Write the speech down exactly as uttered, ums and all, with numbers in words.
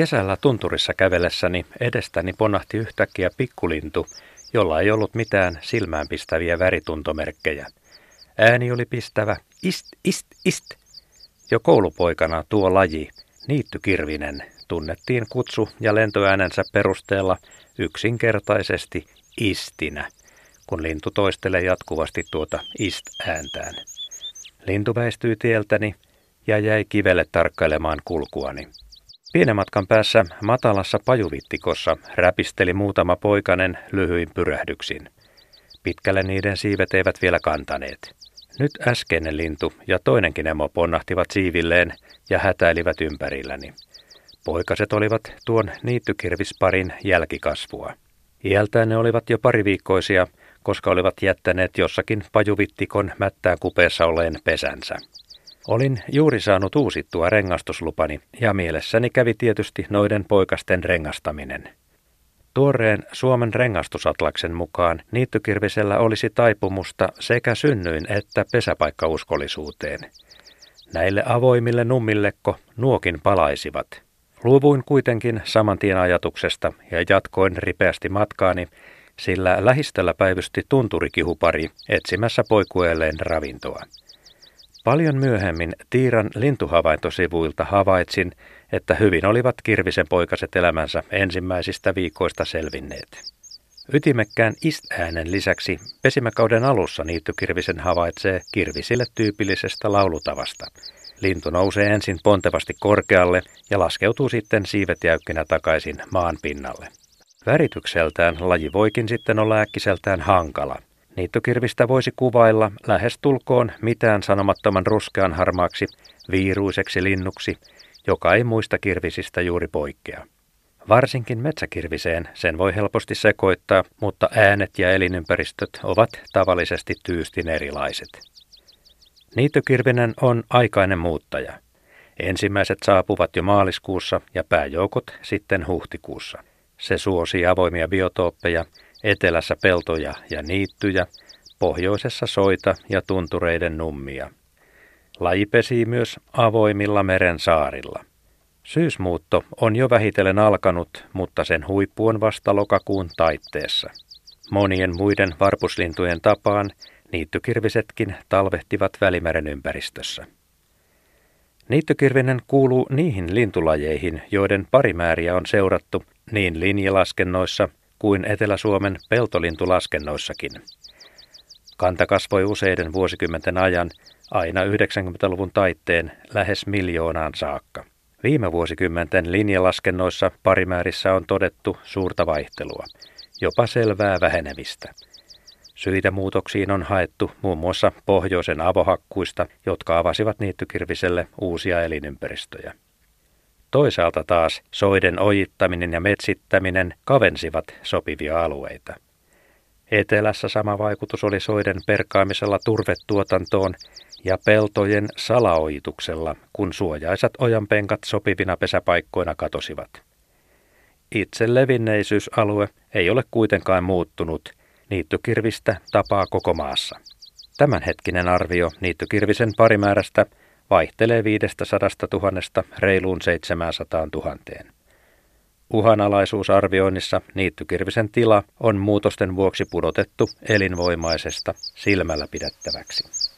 Kesällä tunturissa kävellessäni edestäni ponahti yhtäkkiä pikkulintu, jolla ei ollut mitään silmäänpistäviä värituntomerkkejä. Ääni oli pistävä ist, ist, ist. Jo koulupoikana tuo laji, niittykirvinen, tunnettiin kutsu- ja lentoäänensä perusteella yksinkertaisesti istinä, kun lintu toistelee jatkuvasti tuota ist-ääntään. Lintu väistyi tieltäni ja jäi kivelle tarkkailemaan kulkuani. Pienen matkan päässä matalassa pajuvittikossa räpisteli muutama poikanen lyhyin pyrähdyksin. Pitkälle niiden siivet eivät vielä kantaneet. Nyt äskeinen lintu ja toinenkin emo ponnahtivat siivilleen ja hätäilivät ympärilläni. Poikaset olivat tuon niittykirvisparin jälkikasvua. Iältään ne olivat jo pariviikkoisia, koska olivat jättäneet jossakin pajuvittikon mättään kupeessa olleen pesänsä. Olin juuri saanut uusittua rengastuslupani ja mielessäni kävi tietysti noiden poikasten rengastaminen. Tuoreen Suomen rengastusatlaksen mukaan niittykirvisellä olisi taipumusta sekä synnyyn että pesäpaikkauskollisuuteen. Näille avoimille nummillekko nuokin palaisivat. Luovuin kuitenkin saman tien ajatuksesta ja jatkoin ripeästi matkaani, sillä lähistöllä päivysti tunturikihupari etsimässä poikueelleen ravintoa. Paljon myöhemmin Tiiran lintuhavaintosivuilta havaitsin, että hyvin olivat kirvisen poikaset elämänsä ensimmäisistä viikoista selvinneet. Ytimekkään ist-äänen lisäksi pesimäkauden alussa niittykirvisen havaitsee kirvisille tyypillisestä laulutavasta. Lintu nousee ensin pontevasti korkealle ja laskeutuu sitten siivet jäykkinä takaisin maan pinnalle. Väritykseltään laji voikin sitten olla äkkiseltään hankala. Niittykirvistä voisi kuvailla lähestulkoon mitään sanomattoman ruskean harmaaksi, viiruiseksi linnuksi, joka ei muista kirvisistä juuri poikkea. Varsinkin metsäkirviseen sen voi helposti sekoittaa, mutta äänet ja elinympäristöt ovat tavallisesti tyystin erilaiset. Niittykirvinen on aikainen muuttaja. Ensimmäiset saapuvat jo maaliskuussa ja pääjoukot sitten huhtikuussa. Se suosii avoimia biotooppeja, etelässä peltoja ja niittyjä, pohjoisessa soita ja tuntureiden nummia. Laji pesii myös avoimilla meren saarilla. Syysmuutto on jo vähitellen alkanut, mutta sen huippu on vasta lokakuun taitteessa. Monien muiden varpuslintujen tapaan niittykirvisetkin talvehtivat Välimeren ympäristössä. Niittykirvinen kuuluu niihin lintulajeihin, joiden parimääriä on seurattu niin linjilaskennoissa kuin Etelä-Suomen peltolintulaskennoissakin. Kanta kasvoi useiden vuosikymmenten ajan aina yhdeksänkymmentäluvun taitteen lähes miljoonaan saakka. Viime vuosikymmenten linjalaskennoissa parimäärissä on todettu suurta vaihtelua, jopa selvää vähenemistä. Syitä muutoksiin on haettu muun muassa pohjoisen avohakkuista, jotka avasivat niittykirviselle uusia elinympäristöjä. Toisaalta taas soiden ojittaminen ja metsittäminen kavensivat sopivia alueita. Etelässä sama vaikutus oli soiden perkaamisella turvetuotantoon ja peltojen salaojituksella, kun suojaisat ojanpenkat sopivina pesäpaikkoina katosivat. Itse levinneisyysalue ei ole kuitenkaan muuttunut. Niittykirvistä tapaa koko maassa. Tämänhetkinen arvio niittykirvisen parimäärästä vaihtelee viidestäsadastatuhannesta reiluun seitsemäänsataan tuhanteen. Uhanalaisuusarvioinnissa niittykirvisen tila on muutosten vuoksi pudotettu elinvoimaisesta silmällä pidettäväksi.